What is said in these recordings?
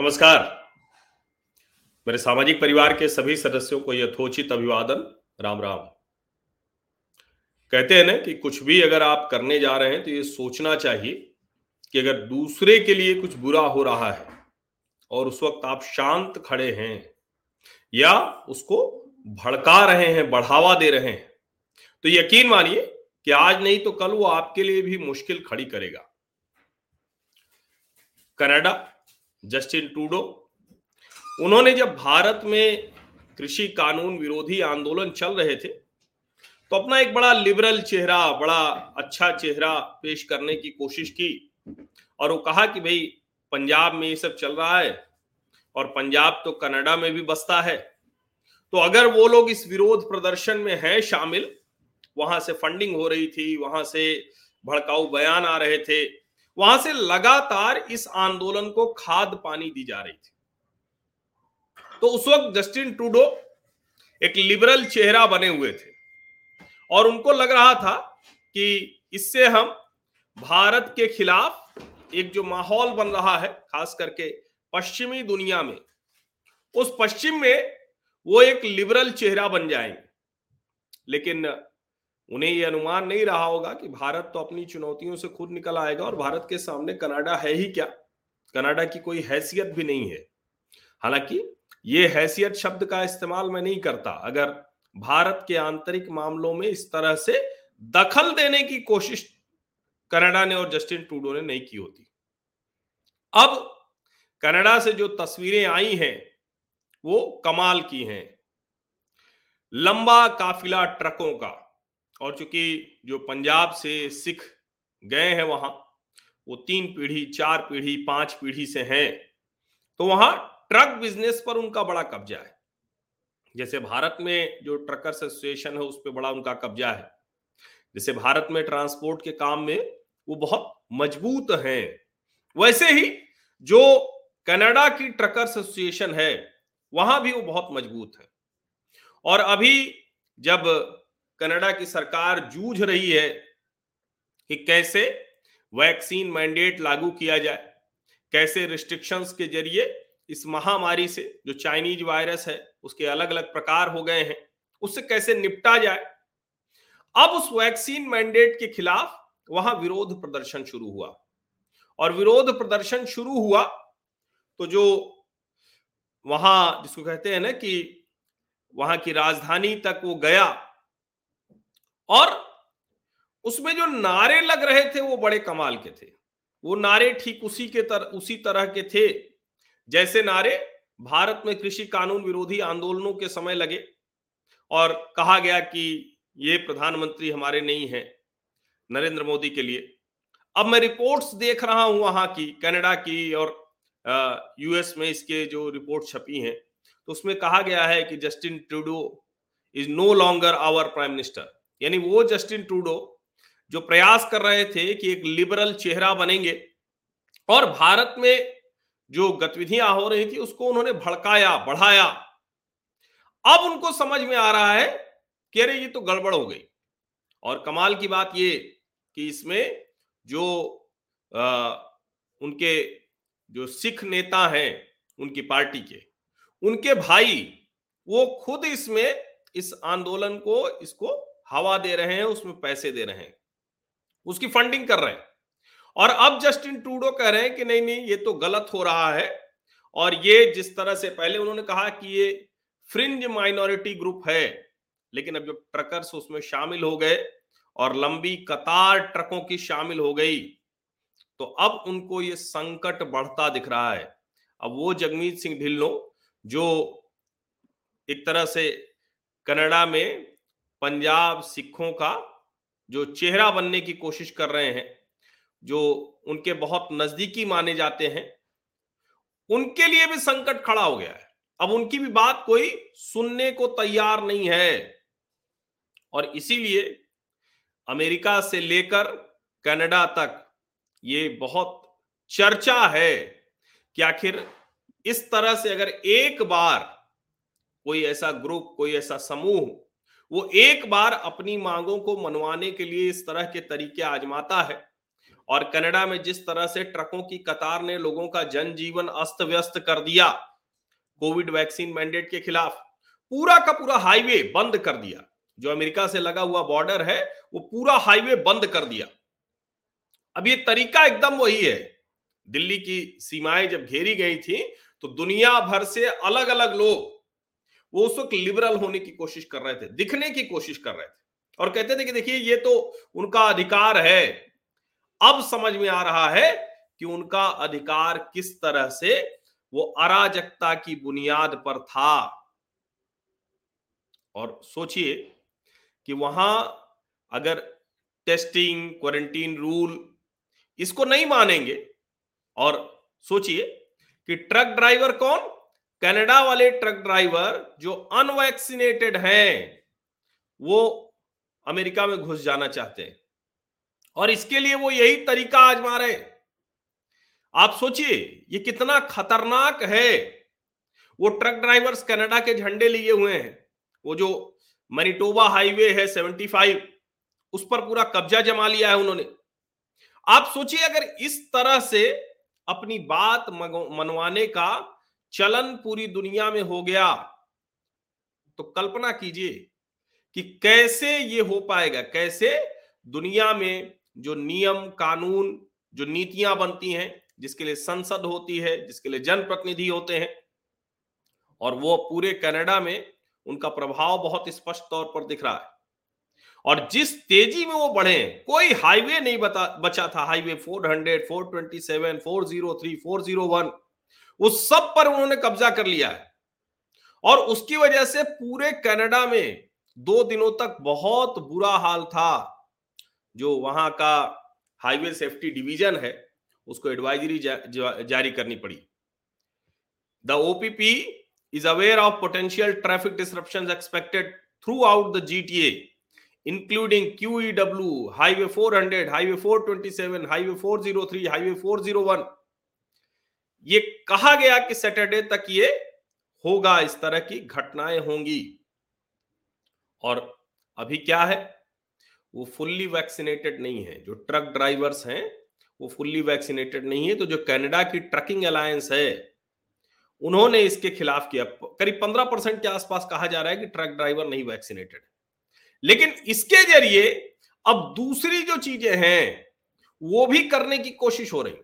नमस्कार। मेरे सामाजिक परिवार के सभी सदस्यों को यथोचित अभिवादन, राम राम। कहते हैं ना कि कुछ भी अगर आप करने जा रहे हैं तो ये सोचना चाहिए कि अगर दूसरे के लिए कुछ बुरा हो रहा है और उस वक्त आप शांत खड़े हैं या उसको भड़का रहे हैं, बढ़ावा दे रहे हैं, तो यकीन मानिए कि आज नहीं तो कल वो आपके लिए भी मुश्किल खड़ी करेगा। कनाडा, जस्टिन ट्रूडो, उन्होंने जब भारत में कृषि कानून विरोधी आंदोलन चल रहे थे तो अपना एक बड़ा लिबरल चेहरा, बड़ा अच्छा चेहरा पेश करने की कोशिश की और वो कहा कि भाई पंजाब में ये सब चल रहा है और पंजाब तो कनाडा में भी बसता है, तो अगर वो लोग इस विरोध प्रदर्शन में हैं शामिल, वहां से फंडिंग हो रही थी, वहां से भड़काऊ बयान आ रहे थे, वहां से लगातार इस आंदोलन को खाद पानी दी जा रही थी, तो उस वक्त जस्टिन ट्रूडो एक लिबरल चेहरा बने हुए थे और उनको लग रहा था कि इससे हम भारत के खिलाफ एक जो माहौल बन रहा है, खास करके पश्चिमी दुनिया में, उस पश्चिम में वो एक लिबरल चेहरा बन जाएंगे। लेकिन उन्हें यह अनुमान नहीं रहा होगा कि भारत तो अपनी चुनौतियों से खुद निकल आएगा और भारत के सामने कनाडा है ही क्या, कनाडा की कोई हैसियत भी नहीं है। हालांकि ये हैसियत शब्द का इस्तेमाल मैं नहीं करता। अगर भारत के आंतरिक मामलों में इस तरह से दखल देने की कोशिश कनाडा ने और जस्टिन ट्रूडो ने नहीं की होती। अब कनाडा से जो तस्वीरें आई हैं वो कमाल की हैं। लंबा काफिला ट्रकों का, और चूंकि जो पंजाब से सिख गए हैं वहां, वो 3 पीढ़ी, 4 पीढ़ी, 5 पीढ़ी से हैं, तो वहां ट्रक बिजनेस पर उनका बड़ा कब्जा है। जैसे भारत में जो ट्रकर्स एसोसिएशन है उस पर बड़ा उनका कब्जा है, जैसे भारत में ट्रांसपोर्ट के काम में वो बहुत मजबूत हैं, वैसे ही जो कनाडा की ट्रकर्स एसोसिएशन है वहां भी वो बहुत मजबूत है। और अभी जब कनाडा की सरकार जूझ रही है कि कैसे वैक्सीन मैंडेट लागू किया जाए, कैसे रिस्ट्रिक्शंस के जरिए इस महामारी से, जो चाइनीज वायरस है उसके अलग अलग प्रकार हो गए हैं, उससे कैसे निपटा जाए, अब उस वैक्सीन मैंडेट के खिलाफ वहां विरोध प्रदर्शन शुरू हुआ। और विरोध प्रदर्शन शुरू हुआ तो जो वहां, जिसको कहते हैं ना कि वहां की राजधानी तक वो गया और उसमें जो नारे लग रहे थे वो बड़े कमाल के थे। वो नारे ठीक उसी तरह के थे जैसे नारे भारत में कृषि कानून विरोधी आंदोलनों के समय लगे। और कहा गया कि ये प्रधानमंत्री हमारे नहीं हैं, नरेंद्र मोदी के लिए। अब मैं रिपोर्ट्स देख रहा हूं वहां की, कनाडा की और यूएस में इसके जो रिपोर्ट छपी हैं, तो उसमें कहा गया है कि Justin Trudeau is no longer our prime minister. यानी वो जस्टिन ट्रूडो जो प्रयास कर रहे थे कि एक लिबरल चेहरा बनेंगे और भारत में जो गतिविधियां हो रही थी उसको उन्होंने भड़काया, बढ़ाया। अब उनको समझ में आ रहा है कि अरे ये तो गड़बड़ हो गई। और कमाल की बात ये कि इसमें जो उनके जो सिख नेता हैं उनकी पार्टी के, उनके भाई, वो खुद इसमें इस आंदोलन को, इसको हवा दे रहे हैं, उसमें पैसे दे रहे हैं, उसकी फंडिंग कर रहे हैं। और अब जस्टिन ट्रूडो कह रहे हैं कि नहीं नहीं ये तो गलत हो रहा है। और ये जिस तरह से, पहले उन्होंने कहा कि ये फ्रिंज माइनॉरिटी ग्रुप है, लेकिन अब जब ट्रकर्स उसमें शामिल हो गए और लंबी कतार ट्रकों की शामिल हो गई तो अब उनको ये संकट बढ़ता दिख रहा है। अब वो जगमीत सिंह ढिल्लो जो एक तरह से कनाडा में पंजाब सिखों का जो चेहरा बनने की कोशिश कर रहे हैं, जो उनके बहुत नजदीकी माने जाते हैं, उनके लिए भी संकट खड़ा हो गया है। अब उनकी भी बात कोई सुनने को तैयार नहीं है। और इसीलिए अमेरिका से लेकर कनाडा तक ये बहुत चर्चा है कि आखिर इस तरह से अगर एक बार कोई ऐसा ग्रुप, कोई ऐसा समूह, वो एक बार अपनी मांगों को मनवाने के लिए इस तरह के तरीके आजमाता है और कनाडा में जिस तरह से ट्रकों की कतार ने लोगों का जनजीवन अस्त व्यस्त कर दिया, कोविड वैक्सीन मैंडेट के खिलाफ पूरा का पूरा हाईवे बंद कर दिया, जो अमेरिका से लगा हुआ बॉर्डर है वो पूरा हाईवे बंद कर दिया। अब ये तरीका एकदम वही है। दिल्ली की सीमाएं जब घेरी गई थी तो दुनिया भर से अलग अलग लोग वो उस वक्त लिबरल होने की कोशिश कर रहे थे, दिखने की कोशिश कर रहे थे और कहते थे कि देखिए ये तो उनका अधिकार है। अब समझ में आ रहा है कि उनका अधिकार किस तरह से वो अराजकता की बुनियाद पर था। और सोचिए कि वहां अगर टेस्टिंग, क्वारंटीन रूल इसको नहीं मानेंगे, और सोचिए कि ट्रक ड्राइवर कौन, कनाडा वाले ट्रक ड्राइवर जो अनवैक्सीनेटेड हैं वो अमेरिका में घुस जाना चाहते हैं और इसके लिए वो यही तरीका आजमा रहे। आप सोचिए ये कितना खतरनाक है। वो ट्रक ड्राइवर्स कनाडा के झंडे लिए हुए हैं, वो जो मनीटोबा हाईवे है 75 उस पर पूरा कब्जा जमा लिया है उन्होंने। आप सोचिए अगर इस तरह से अपनी बात मनवाने का चलन पूरी दुनिया में हो गया तो कल्पना कीजिए कि कैसे ये हो पाएगा, कैसे दुनिया में जो नियम कानून, जो नीतियां बनती हैं, जिसके लिए संसद होती है, जिसके लिए जनप्रतिनिधि होते हैं, और वो पूरे कनाडा में उनका प्रभाव बहुत स्पष्ट तौर पर दिख रहा है। और जिस तेजी में वो बढ़े, कोई हाईवे नहीं बचा था। हाईवे 400, 427, 403, 401 उस सब पर उन्होंने कब्जा कर लिया है और उसकी वजह से पूरे कनाडा में 2 दिनों तक बहुत बुरा हाल था। जो वहां का हाईवे सेफ्टी डिवीजन है उसको एडवाइजरी जारी करनी पड़ी। The OPP is aware of potential traffic disruptions expected throughout the GTA including QEW, highway 400, highway 427, highway 403, highway 401। ये कहा गया कि सैटरडे तक ये होगा, इस तरह की घटनाएं होंगी। और अभी क्या है, वो फुल्ली वैक्सीनेटेड नहीं है, जो ट्रक ड्राइवर्स हैं वो फुल्ली वैक्सीनेटेड नहीं है। तो जो कनाडा की ट्रकिंग अलायंस है उन्होंने इसके खिलाफ किया। करीब 15% के आसपास कहा जा रहा है कि ट्रक ड्राइवर नहीं वैक्सीनेटेड। लेकिन इसके जरिए अब दूसरी जो चीजें हैं वो भी करने की कोशिश हो रही,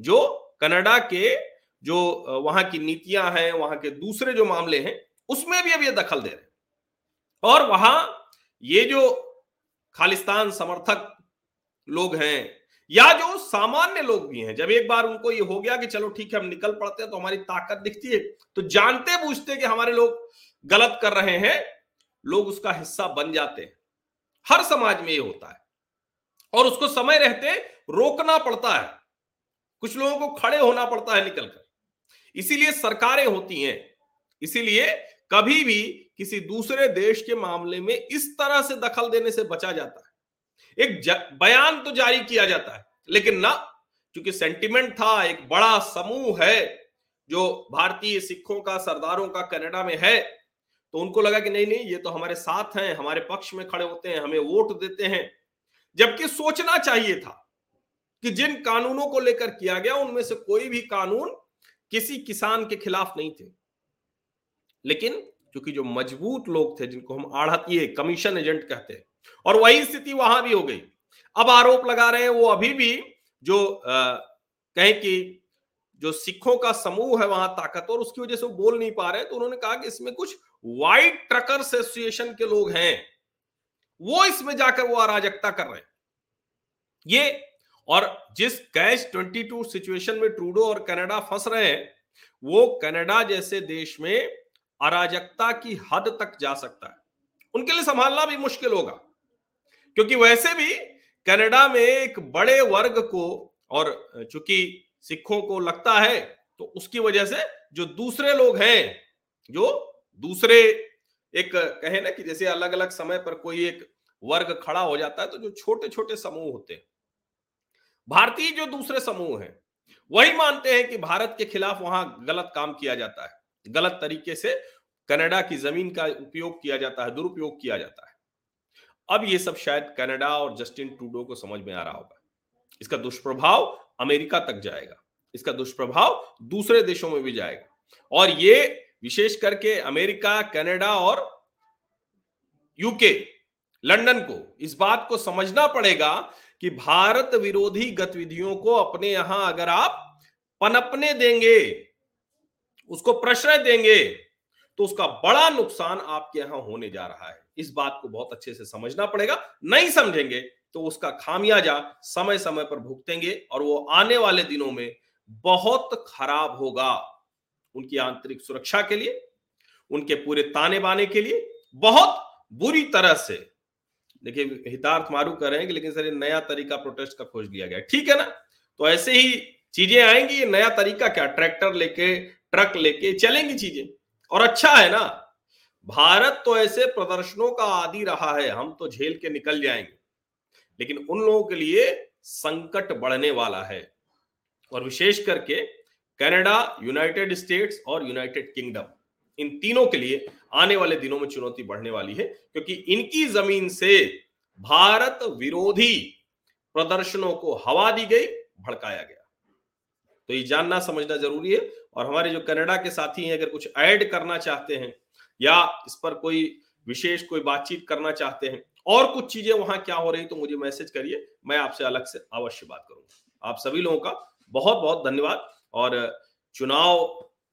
जो कनाडा के जो वहां की नीतियां हैं, वहां के दूसरे जो मामले हैं उसमें भी अब ये दखल दे रहे हैं। और वहां ये जो खालिस्तान समर्थक लोग हैं या जो सामान्य लोग भी हैं, जब एक बार उनको ये हो गया कि चलो ठीक है हम निकल पड़ते हैं तो हमारी ताकत दिखती है, तो जानते बूझते कि हमारे लोग गलत कर रहे हैं, लोग उसका हिस्सा बन जाते हैं। हर समाज में ये होता है और उसको समय रहते रोकना पड़ता है, कुछ लोगों को खड़े होना पड़ता है निकलकर। इसीलिए सरकारें होती हैं। इसीलिए कभी भी किसी दूसरे देश के मामले में इस तरह से दखल देने से बचा जाता है। एक बयान तो जारी किया जाता है, लेकिन ना, क्योंकि सेंटिमेंट था, एक बड़ा समूह है जो भारतीय सिखों का, सरदारों का कनाडा में है, तो उनको लगा कि नहीं नहीं ये तो हमारे साथ हैं, हमारे पक्ष में खड़े होते हैं, हमें वोट देते हैं। जबकि सोचना चाहिए था कि जिन कानूनों को लेकर किया गया उनमें से कोई भी कानून किसी किसान के खिलाफ नहीं थे, लेकिन क्योंकि जो मजबूत लोग थे, जिनको हम आढ़तिए, कमीशन एजेंट कहते हैं, और वही स्थिति वहां भी हो गई। अब आरोप लगा रहे हैं वो अभी भी जो कहें कि जो सिखों का समूह है वहां ताकतवर, उसकी वजह से वो बोल नहीं पा रहे हैं। तो उन्होंने कहा कि इसमें कुछ व्हाइट ट्रकर एसोसिएशन के लोग हैं, वो इसमें जाकर वो अराजकता कर रहे हैं ये। और जिस कैच-22 सिचुएशन में ट्रूडो और कनाडा फंस रहे हैं, वो कनाडा जैसे देश में अराजकता की हद तक जा सकता है। उनके लिए संभालना भी मुश्किल होगा, क्योंकि वैसे भी कनाडा में एक बड़े वर्ग को, और चूंकि सिखों को लगता है, तो उसकी वजह से जो दूसरे लोग हैं, जो दूसरे एक कहे ना कि जैसे अलग अलग समय पर कोई एक वर्ग खड़ा हो जाता है, तो जो छोटे छोटे समूह होते हैं, भारतीय जो दूसरे समूह हैं, वही मानते हैं कि भारत के खिलाफ वहां गलत काम किया जाता है, गलत तरीके से कनाडा की जमीन का उपयोग किया जाता है, दुरुपयोग किया जाता है। अब ये सब शायद कनाडा और जस्टिन ट्रूडो को समझ में आ रहा होगा इसका दुष्प्रभाव अमेरिका तक जाएगा, इसका दुष्प्रभाव दूसरे देशों में भी जाएगा। और ये विशेष करके अमेरिका, कनाडा और यूके, लंदन को इस बात को समझना पड़ेगा कि भारत विरोधी गतिविधियों को अपने यहां अगर आप पनपने देंगे, उसको प्रश्रय देंगे, तो उसका बड़ा नुकसान आपके यहां होने जा रहा है। इस बात को बहुत अच्छे से समझना पड़ेगा। नहीं समझेंगे तो उसका खामियाजा समय समय पर भुगतेंगे और वो आने वाले दिनों में बहुत खराब होगा, उनकी आंतरिक सुरक्षा के लिए, उनके पूरे ताने बाने के लिए बहुत बुरी तरह से। देखिए हितार्थ मारू कर रहे हैं कि लेकिन सर ये नया तरीका प्रोटेस्ट का खोज लिया गया, ठीक है ना। तो ऐसे ही चीजें आएंगी, ये नया तरीका क्या, ट्रैक्टर लेके ट्रक लेके चलेंगी चीजें, और अच्छा है ना। भारत तो ऐसे प्रदर्शनों का आदी रहा है, हम तो झेल के निकल जाएंगे, लेकिन उन लोगों के लिए संकट बढ़ने वाला है। और विशेष करके कनाडा, यूनाइटेड स्टेट्स और यूनाइटेड किंगडम, इन तीनों के लिए आने वाले दिनों में चुनौती बढ़ने वाली है, क्योंकि इनकी जमीन से भारत विरोधी प्रदर्शनों को हवा दी गई, भड़काया गया। तो ये जानना समझना जरूरी है। और हमारे जो कनाडा के साथी हैं, अगर कुछ ऐड करना चाहते हैं या इस पर कोई विशेष कोई बातचीत करना चाहते हैं और कुछ चीजें वहां क्या हो रही, तो मुझे मैसेज करिए, मैं आपसे अलग से अवश्य बात करूंगा। आप सभी लोगों का बहुत बहुत धन्यवाद। और चुनाव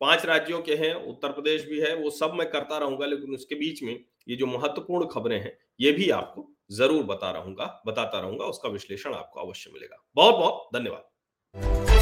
5 राज्यों के हैं, उत्तर प्रदेश भी है, वो सब मैं करता रहूंगा, लेकिन उसके बीच में ये जो महत्वपूर्ण खबरें हैं ये भी आपको जरूर बताता रहूंगा, उसका विश्लेषण आपको अवश्य मिलेगा। बहुत बहुत धन्यवाद।